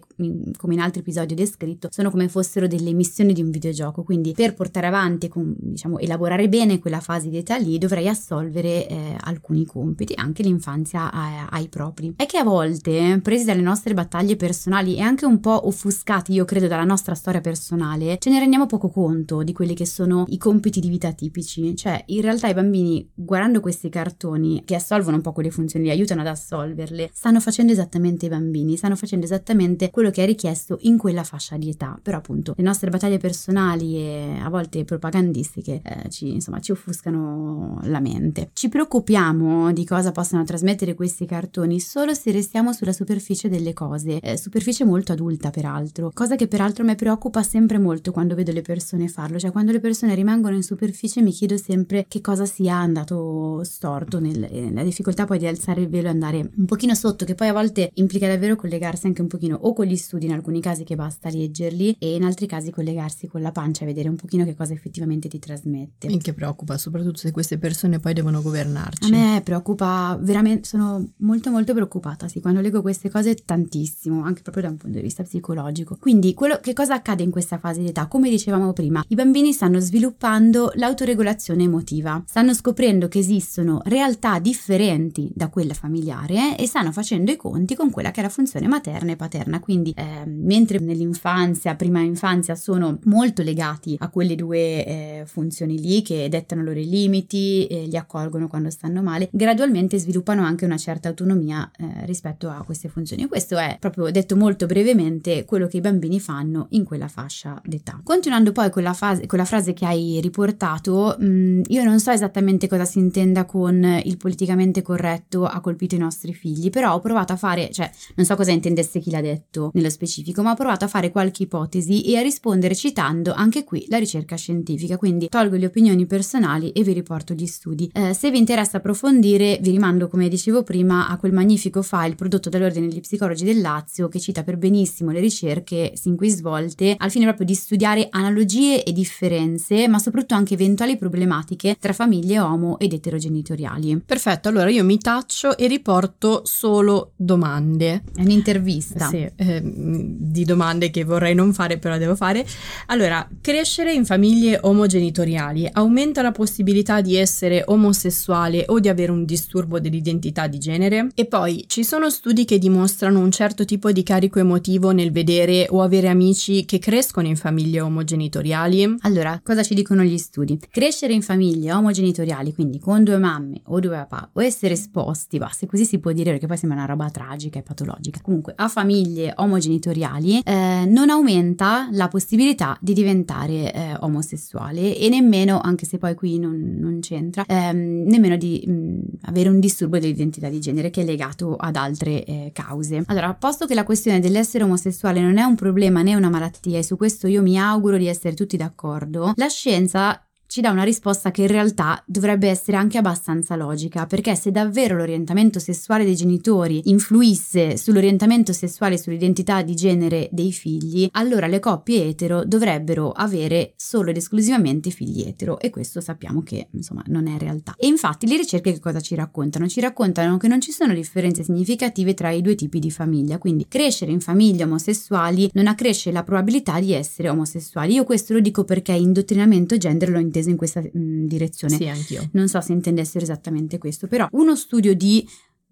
come in altri episodi ho descritto, sono come fossero delle missioni di un videogioco, quindi per portare avanti, con, diciamo, elaborare bene quella fase di età lì, dovrei assolvere eh, alcuni compiti, anche l'infanzia ha, ha i propri. È che a volte, presi dalle nostre battaglie personali e anche un po' offuscati, io credo, dalla nostra storia personale, ce ne rendiamo poco conto di quelli che sono i compiti di vita tipici. Cioè, in realtà i bambini, guardando questi cartoni, che assolvono un po' quelle funzioni, li aiutano ad assolverle, stanno facendo esattamente i bambini, stanno facendo esattamente quello che è richiesto in quella fascia di età. Però appunto, le nostre battaglie personali e a volte propagandistiche eh, ci, insomma, ci offuscano la mente. Ci preoccupiamo di cosa possano trasmettere questi cartoni solo solo se restiamo sulla superficie delle cose, eh, superficie molto adulta peraltro, cosa che peraltro mi preoccupa sempre molto quando vedo le persone farlo, cioè quando le persone rimangono in superficie mi chiedo sempre che cosa sia andato storto, nel, eh, la difficoltà poi di alzare il velo e andare un pochino sotto, che poi a volte implica davvero collegarsi anche un pochino o con gli studi in alcuni casi che basta leggerli e in altri casi collegarsi con la pancia e vedere un pochino che cosa effettivamente ti trasmette. E che preoccupa soprattutto se queste persone poi devono governarci. A me preoccupa veramente, sono molto molto preoccupata occupata, sì, quando leggo queste cose tantissimo, anche proprio da un punto di vista psicologico. Quindi quello, che cosa accade in questa fase di età? Come dicevamo prima, i bambini stanno sviluppando l'autoregolazione emotiva, stanno scoprendo che esistono realtà differenti da quella familiare e stanno facendo i conti con quella che è la funzione materna e paterna. Quindi eh, mentre nell'infanzia, prima infanzia, sono molto legati a quelle due eh, funzioni lì che dettano loro i limiti, eh, li accolgono quando stanno male, gradualmente sviluppano anche una certa autonomia Eh, rispetto a queste funzioni. Questo è, proprio detto molto brevemente, quello che i bambini fanno in quella fascia d'età. Continuando poi con la, fase, con la frase che hai riportato, mh, io non so esattamente cosa si intenda con il politicamente corretto ha colpito i nostri figli, però ho provato a fare, cioè non so cosa intendesse chi l'ha detto nello specifico, ma ho provato a fare qualche ipotesi e a rispondere citando anche qui la ricerca scientifica, quindi tolgo le opinioni personali e vi riporto gli studi. Eh, se vi interessa approfondire vi rimando, come dicevo prima, a quel magnifico file prodotto dall'Ordine degli Psicologi del Lazio che cita per benissimo le ricerche sin qui svolte al fine proprio di studiare analogie e differenze, ma soprattutto anche eventuali problematiche tra famiglie omo ed eterogenitoriali. Perfetto, allora io mi taccio e riporto solo domande. È un'intervista. Sì, eh, di domande che vorrei non fare, però devo fare. Allora, crescere in famiglie omogenitoriali aumenta la possibilità di essere omosessuale o di avere un disturbo dell'identità di genere? E poi ci sono studi che dimostrano un certo tipo di carico emotivo nel vedere o avere amici che crescono in famiglie omogenitoriali? Allora, cosa ci dicono gli studi? Crescere in famiglie omogenitoriali, quindi con due mamme o due papà, o essere esposti, bah, se così si può dire perché poi sembra una roba tragica e patologica, comunque a famiglie omogenitoriali eh, non aumenta la possibilità di diventare eh, omosessuale e nemmeno, anche se poi qui non, non c'entra, ehm, nemmeno di mh, avere un disturbo dell'identità di genere che è legato ad altre eh, cause. Allora, posto che la questione dell'essere omosessuale non è un problema né una malattia, e su questo io mi auguro di essere tutti d'accordo, la scienza ci dà una risposta che in realtà dovrebbe essere anche abbastanza logica, perché se davvero l'orientamento sessuale dei genitori influisse sull'orientamento sessuale e sull'identità di genere dei figli, allora le coppie etero dovrebbero avere solo ed esclusivamente figli etero, e questo sappiamo che insomma non è realtà. E infatti le ricerche che cosa ci raccontano? Ci raccontano che non ci sono differenze significative tra i due tipi di famiglia, quindi crescere in famiglie omosessuali non accresce la probabilità di essere omosessuali. Io questo lo dico perché indottrinamento gender lo intendo preso in questa mh, direzione. Sì, anch'io. Non so se intendessero esattamente questo, però uno studio di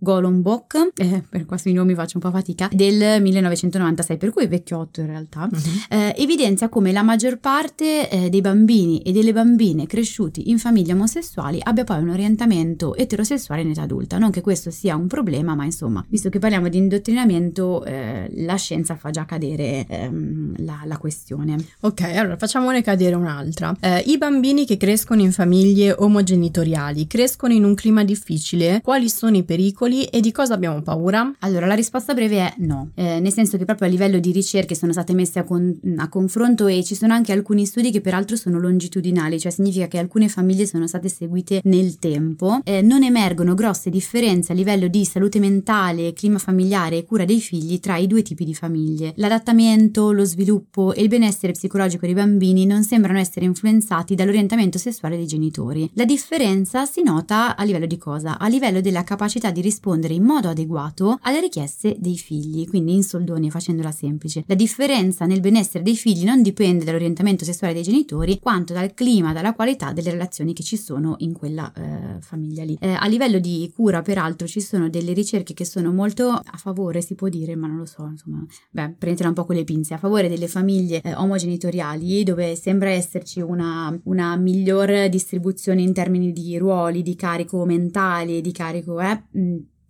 Golombok, eh, per questi nomi faccio un po' fatica, del millenovecentonovantasei, per cui è vecchiotto in realtà, uh-huh. eh, evidenzia come la maggior parte eh, dei bambini e delle bambine cresciuti in famiglie omosessuali abbia poi un orientamento eterosessuale in età adulta. Non che questo sia un problema, ma insomma, visto che parliamo di indottrinamento, eh, la scienza fa già cadere ehm, la, la questione. Ok, allora facciamone cadere un'altra. Eh, I bambini che crescono in famiglie omogenitoriali crescono in un clima difficile, quali sono i pericoli e di cosa abbiamo paura? Allora, la risposta breve è no, eh, nel senso che proprio a livello di ricerche sono state messe a, con- a confronto, e ci sono anche alcuni studi che peraltro sono longitudinali, cioè significa che alcune famiglie sono state seguite nel tempo. Eh, non emergono grosse differenze a livello di salute mentale, clima familiare e cura dei figli tra i due tipi di famiglie. L'adattamento, lo sviluppo e il benessere psicologico dei bambini non sembrano essere influenzati dall'orientamento sessuale dei genitori. La differenza si nota a livello di cosa? A livello della capacità di rispondere in modo adeguato alle richieste dei figli, quindi in soldoni, facendola semplice. La differenza nel benessere dei figli non dipende dall'orientamento sessuale dei genitori, quanto dal clima, dalla qualità delle relazioni che ci sono in quella eh, famiglia lì. Eh, a livello di cura, peraltro, ci sono delle ricerche che sono molto a favore, si può dire, ma non lo so, insomma, beh, prendetela un po' con le pinze, a favore delle famiglie eh, omogenitoriali, dove sembra esserci una, una miglior distribuzione in termini di ruoli, di carico mentale, di carico eh,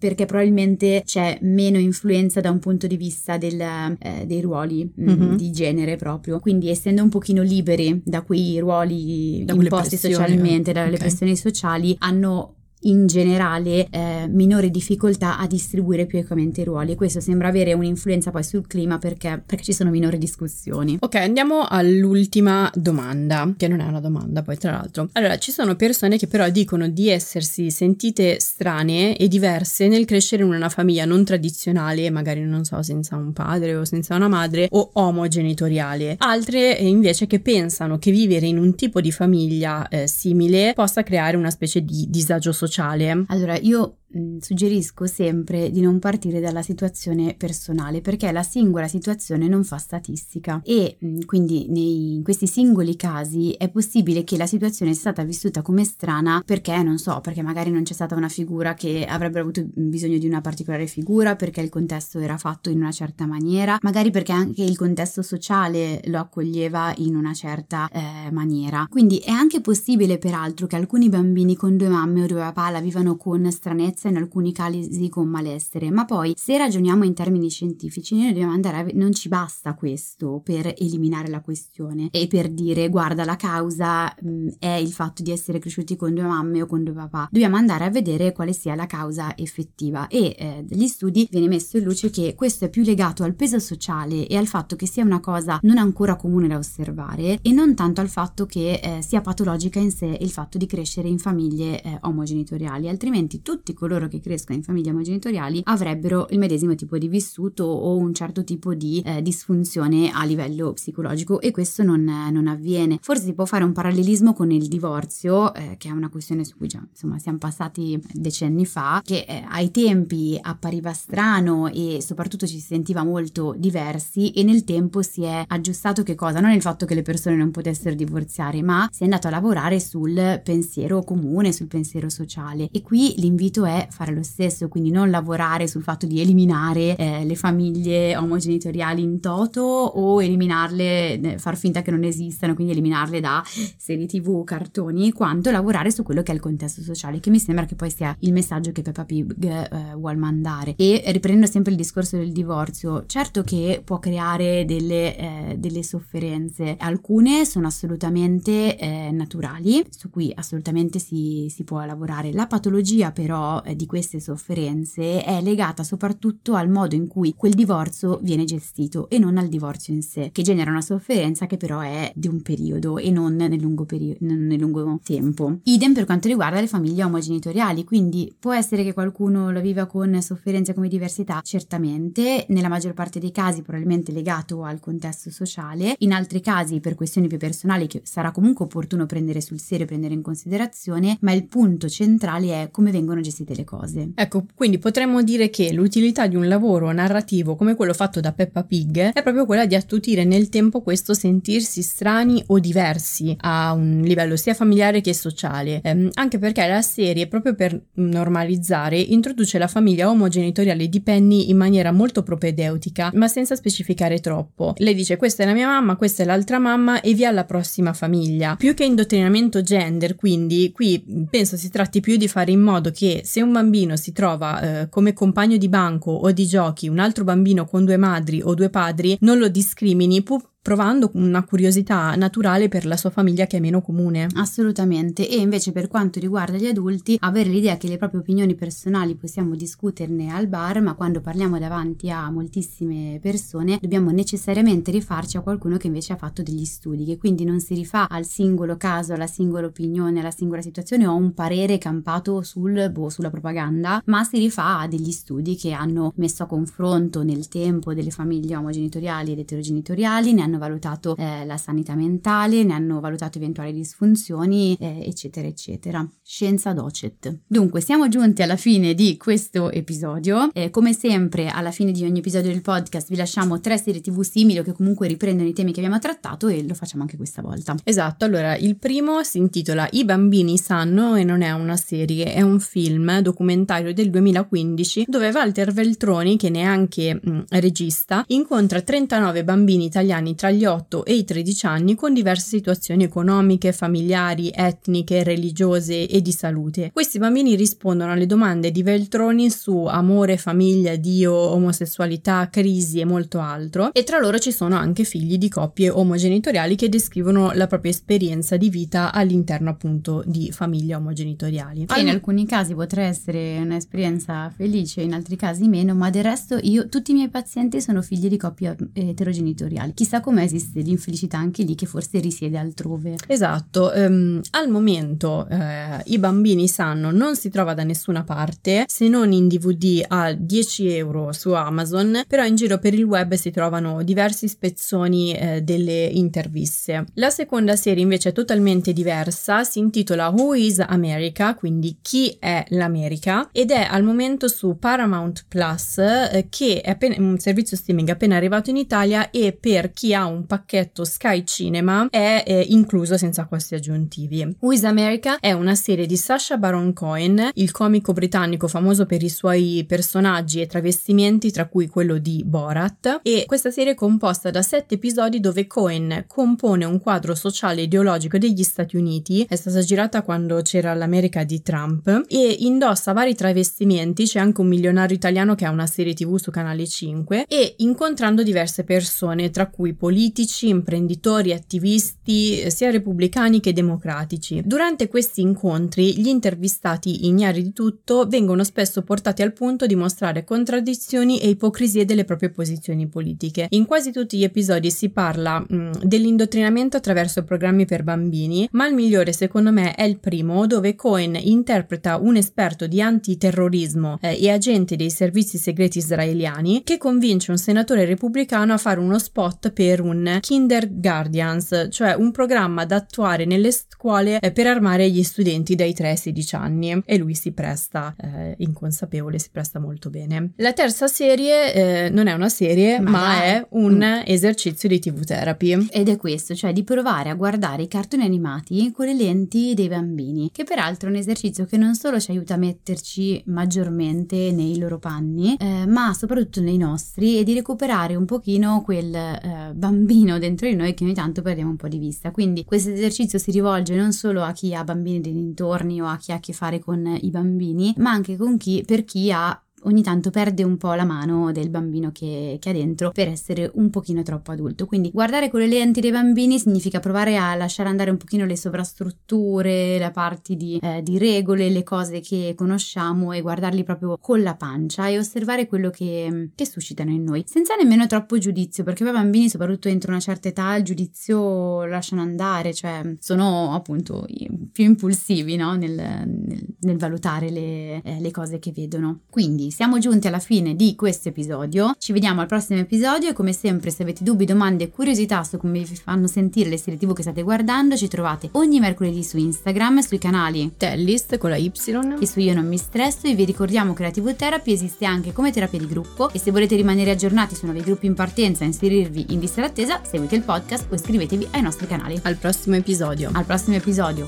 perché probabilmente c'è meno influenza da un punto di vista del, eh, dei ruoli mh, mm-hmm. di genere proprio. Quindi essendo un pochino liberi da quei ruoli da imposti socialmente, dalle okay. pressioni sociali, hanno in generale eh, minore difficoltà a distribuire più equamente i ruoli. Questo sembra avere un'influenza poi sul clima perché, perché ci sono minori discussioni. Ok, andiamo all'ultima domanda, che non è una domanda poi tra l'altro. Allora, ci sono persone che però dicono di essersi sentite strane e diverse nel crescere in una famiglia non tradizionale, magari non so, senza un padre o senza una madre, o omogenitoriale. Altre invece che pensano che vivere in un tipo di famiglia eh, simile possa creare una specie di disagio sociale. Allora, io suggerisco sempre di non partire dalla situazione personale, perché la singola situazione non fa statistica e quindi nei, in questi singoli casi è possibile che la situazione sia stata vissuta come strana perché, non so, perché magari non c'è stata una figura che avrebbe avuto bisogno di una particolare figura, perché il contesto era fatto in una certa maniera, magari perché anche il contesto sociale lo accoglieva in una certa eh, maniera. Quindi è anche possibile peraltro che alcuni bambini con due mamme o due papà la vivano con stranezza, in alcuni casi con malessere, ma poi se ragioniamo in termini scientifici noi dobbiamo andare a... non ci basta questo per eliminare la questione e per dire guarda la causa mh, è il fatto di essere cresciuti con due mamme o con due papà. Dobbiamo andare a vedere quale sia la causa effettiva e eh, dagli studi viene messo in luce che questo è più legato al peso sociale e al fatto che sia una cosa non ancora comune da osservare e non tanto al fatto che eh, sia patologica in sé il fatto di crescere in famiglie eh, omogenitoriali, altrimenti tutti coloro loro che crescono in famiglie omogenitoriali avrebbero il medesimo tipo di vissuto o un certo tipo di eh, disfunzione a livello psicologico e questo non, non avviene. Forse si può fare un parallelismo con il divorzio, eh, che è una questione su cui già insomma siamo passati decenni fa, che eh, ai tempi appariva strano e soprattutto ci si sentiva molto diversi e nel tempo si è aggiustato che cosa? Non il fatto che le persone non potessero divorziare, ma si è andato a lavorare sul pensiero comune, sul pensiero sociale e qui l'invito è fare lo stesso, quindi non lavorare sul fatto di eliminare eh, le famiglie omogenitoriali in toto o eliminarle, far finta che non esistano, quindi eliminarle da serie tv, cartoni, quanto lavorare su quello che è il contesto sociale, che mi sembra che poi sia il messaggio che Peppa Pig eh, vuol mandare. E riprendendo sempre il discorso del divorzio, certo che può creare delle, eh, delle sofferenze, alcune sono assolutamente eh, naturali, su cui assolutamente si, si può lavorare. La patologia però di queste sofferenze è legata soprattutto al modo in cui quel divorzio viene gestito e non al divorzio in sé, che genera una sofferenza che però è di un periodo e non nel lungo, perio- non nel lungo tempo. Idem per quanto riguarda le famiglie omogenitoriali, quindi può essere che qualcuno lo viva con sofferenze come diversità, certamente, nella maggior parte dei casi probabilmente legato al contesto sociale, in altri casi per questioni più personali che sarà comunque opportuno prendere sul serio, prendere in considerazione, ma il punto centrale è come vengono gestite delle cose. Ecco, quindi potremmo dire che l'utilità di un lavoro narrativo come quello fatto da Peppa Pig è proprio quella di attutire nel tempo questo sentirsi strani o diversi a un livello sia familiare che sociale, eh, anche perché la serie, proprio per normalizzare, introduce la famiglia omogenitoriale di Penny in maniera molto propedeutica, ma senza specificare troppo. Lei dice: questa è la mia mamma, questa è l'altra mamma, e via alla prossima famiglia. Più che indottrinamento gender, quindi, qui penso si tratti più di fare in modo che se un bambino si trova eh, come compagno di banco o di giochi un altro bambino con due madri o due padri, non lo discrimini, può provando una curiosità naturale per la sua famiglia che è meno comune. Assolutamente. E invece per quanto riguarda gli adulti, avere l'idea che le proprie opinioni personali possiamo discuterne al bar, ma quando parliamo davanti a moltissime persone dobbiamo necessariamente rifarci a qualcuno che invece ha fatto degli studi, che quindi non si rifà al singolo caso, alla singola opinione, alla singola situazione o a un parere campato sul boh, sulla propaganda, ma si rifà a degli studi che hanno messo a confronto nel tempo delle famiglie omogenitoriali ed eterogenitoriali, ne hanno hanno valutato eh, la sanità mentale, ne hanno valutato eventuali disfunzioni, eh, eccetera eccetera. Scienza docet. Dunque siamo giunti alla fine di questo episodio. Eh, come sempre alla fine di ogni episodio del podcast vi lasciamo tre serie tv simili o che comunque riprendono i temi che abbiamo trattato, e lo facciamo anche questa volta. Esatto, allora il primo si intitola I bambini sanno, e non è una serie, è un film documentario del duemilaquindici dove Walter Veltroni, che neanche mh, regista, incontra trentanove bambini italiani tra gli otto e i tredici anni con diverse situazioni economiche, familiari, etniche, religiose e di salute. Questi bambini rispondono alle domande di Veltroni su amore, famiglia, Dio, omosessualità, crisi e molto altro, e tra loro ci sono anche figli di coppie omogenitoriali che descrivono la propria esperienza di vita all'interno appunto di famiglie omogenitoriali. Che in alcuni casi potrà essere un'esperienza felice, in altri casi meno, ma del resto io, tutti i miei pazienti sono figli di coppie eterogenitoriali. Chissà come esiste l'infelicità anche lì, che forse risiede altrove. Esatto. Ehm, al momento eh, I bambini sanno non si trova da nessuna parte, se non in D V D a dieci euro su Amazon, però in giro per il web si trovano diversi spezzoni eh, delle interviste. La seconda serie invece è totalmente diversa, si intitola Who Is America?, quindi chi è l'America, ed è al momento su Paramount Plus, eh, che è appena, un servizio streaming appena arrivato in Italia, e per chi ha un pacchetto Sky Cinema è eh, incluso senza costi aggiuntivi. Who Is America è una serie di Sacha Baron Cohen, il comico britannico famoso per i suoi personaggi e travestimenti, tra cui quello di Borat, e questa serie è composta da sette episodi dove Cohen compone un quadro sociale e ideologico degli Stati Uniti. È stata girata quando c'era l'America di Trump, e indossa vari travestimenti, c'è anche un milionario italiano che ha una serie tv su Canale cinque, e incontrando diverse persone, tra cui politici, imprenditori, attivisti, sia repubblicani che democratici. Durante questi incontri gli intervistati, ignari di tutto, vengono spesso portati al punto di mostrare contraddizioni e ipocrisie delle proprie posizioni politiche. In quasi tutti gli episodi si parla mh, dell'indottrinamento attraverso programmi per bambini, ma il migliore secondo me è il primo, dove Cohen interpreta un esperto di antiterrorismo eh, e agente dei servizi segreti israeliani che convince un senatore repubblicano a fare uno spot per un Kinder Guardians, cioè un programma da attuare nelle scuole per armare gli studenti dai tre ai sedici anni, e lui si presta eh, inconsapevole, si presta molto bene. La terza serie eh, non è una serie, ma, ma è un mm. esercizio di T V Therapy, ed è questo, cioè di provare a guardare i cartoni animati con le lenti dei bambini, che peraltro è un esercizio che non solo ci aiuta a metterci maggiormente nei loro panni, eh, ma soprattutto nei nostri, e di recuperare un pochino quel bambino dentro di noi che ogni tanto perdiamo un po' di vista. Quindi questo esercizio si rivolge non solo a chi ha bambini dei dintorni o a chi ha a che fare con i bambini, ma anche con chi per chi ha ogni tanto perde un po' la mano del bambino che, che ha dentro per essere un pochino troppo adulto. Quindi guardare con le lenti dei bambini significa provare a lasciare andare un pochino le sovrastrutture, la parte di, eh, di regole, le cose che conosciamo, e guardarli proprio con la pancia e osservare quello che, che suscitano in noi, senza nemmeno troppo giudizio, perché poi i bambini, soprattutto entro una certa età, il giudizio lo lasciano andare, cioè sono appunto più impulsivi, no? nel, nel, nel valutare le, eh, le cose che vedono. Quindi siamo giunti alla fine di questo episodio, ci vediamo al prossimo episodio e come sempre se avete dubbi, domande e curiosità su come vi fanno sentire le serie tv che state guardando ci trovate ogni mercoledì su Instagram, sui canali Tellist con la Y e su Io non mi stresso, e vi ricordiamo che la ti vu Therapy esiste anche come terapia di gruppo e se volete rimanere aggiornati su nuovi gruppi in partenza e inserirvi in lista d'attesa seguite il podcast o iscrivetevi ai nostri canali. Al prossimo episodio. Al prossimo episodio.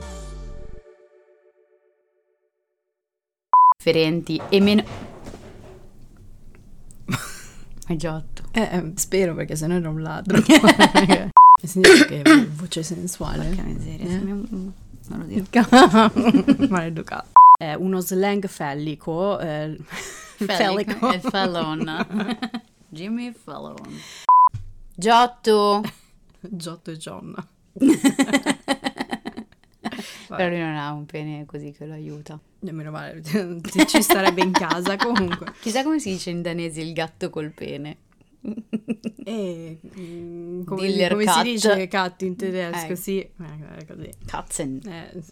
Differenti e meno hai giotto eh, eh, spero, perché sennò era un ladro. Sentite che voce sensuale, porca miseria, eh? Non lo dico. Maleducato. È uno slang fellico, eh, fellico, fellico. È Fallon. Jimmy Fallon. Giotto Giotto e Gionna. Però lui non ha un pene così che lo aiuta. Nemmeno male, ci starebbe in casa comunque. Chissà come si dice in danese il gatto col pene. E, mm, come, Diller come cat. Si dice cat in tedesco, eh. Sì. Eh, così. Katzen. Eh.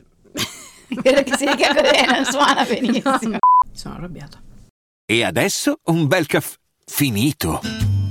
Credo che si dica così, non suona benissimo. No. Sono arrabbiata. E adesso un bel caffè finito.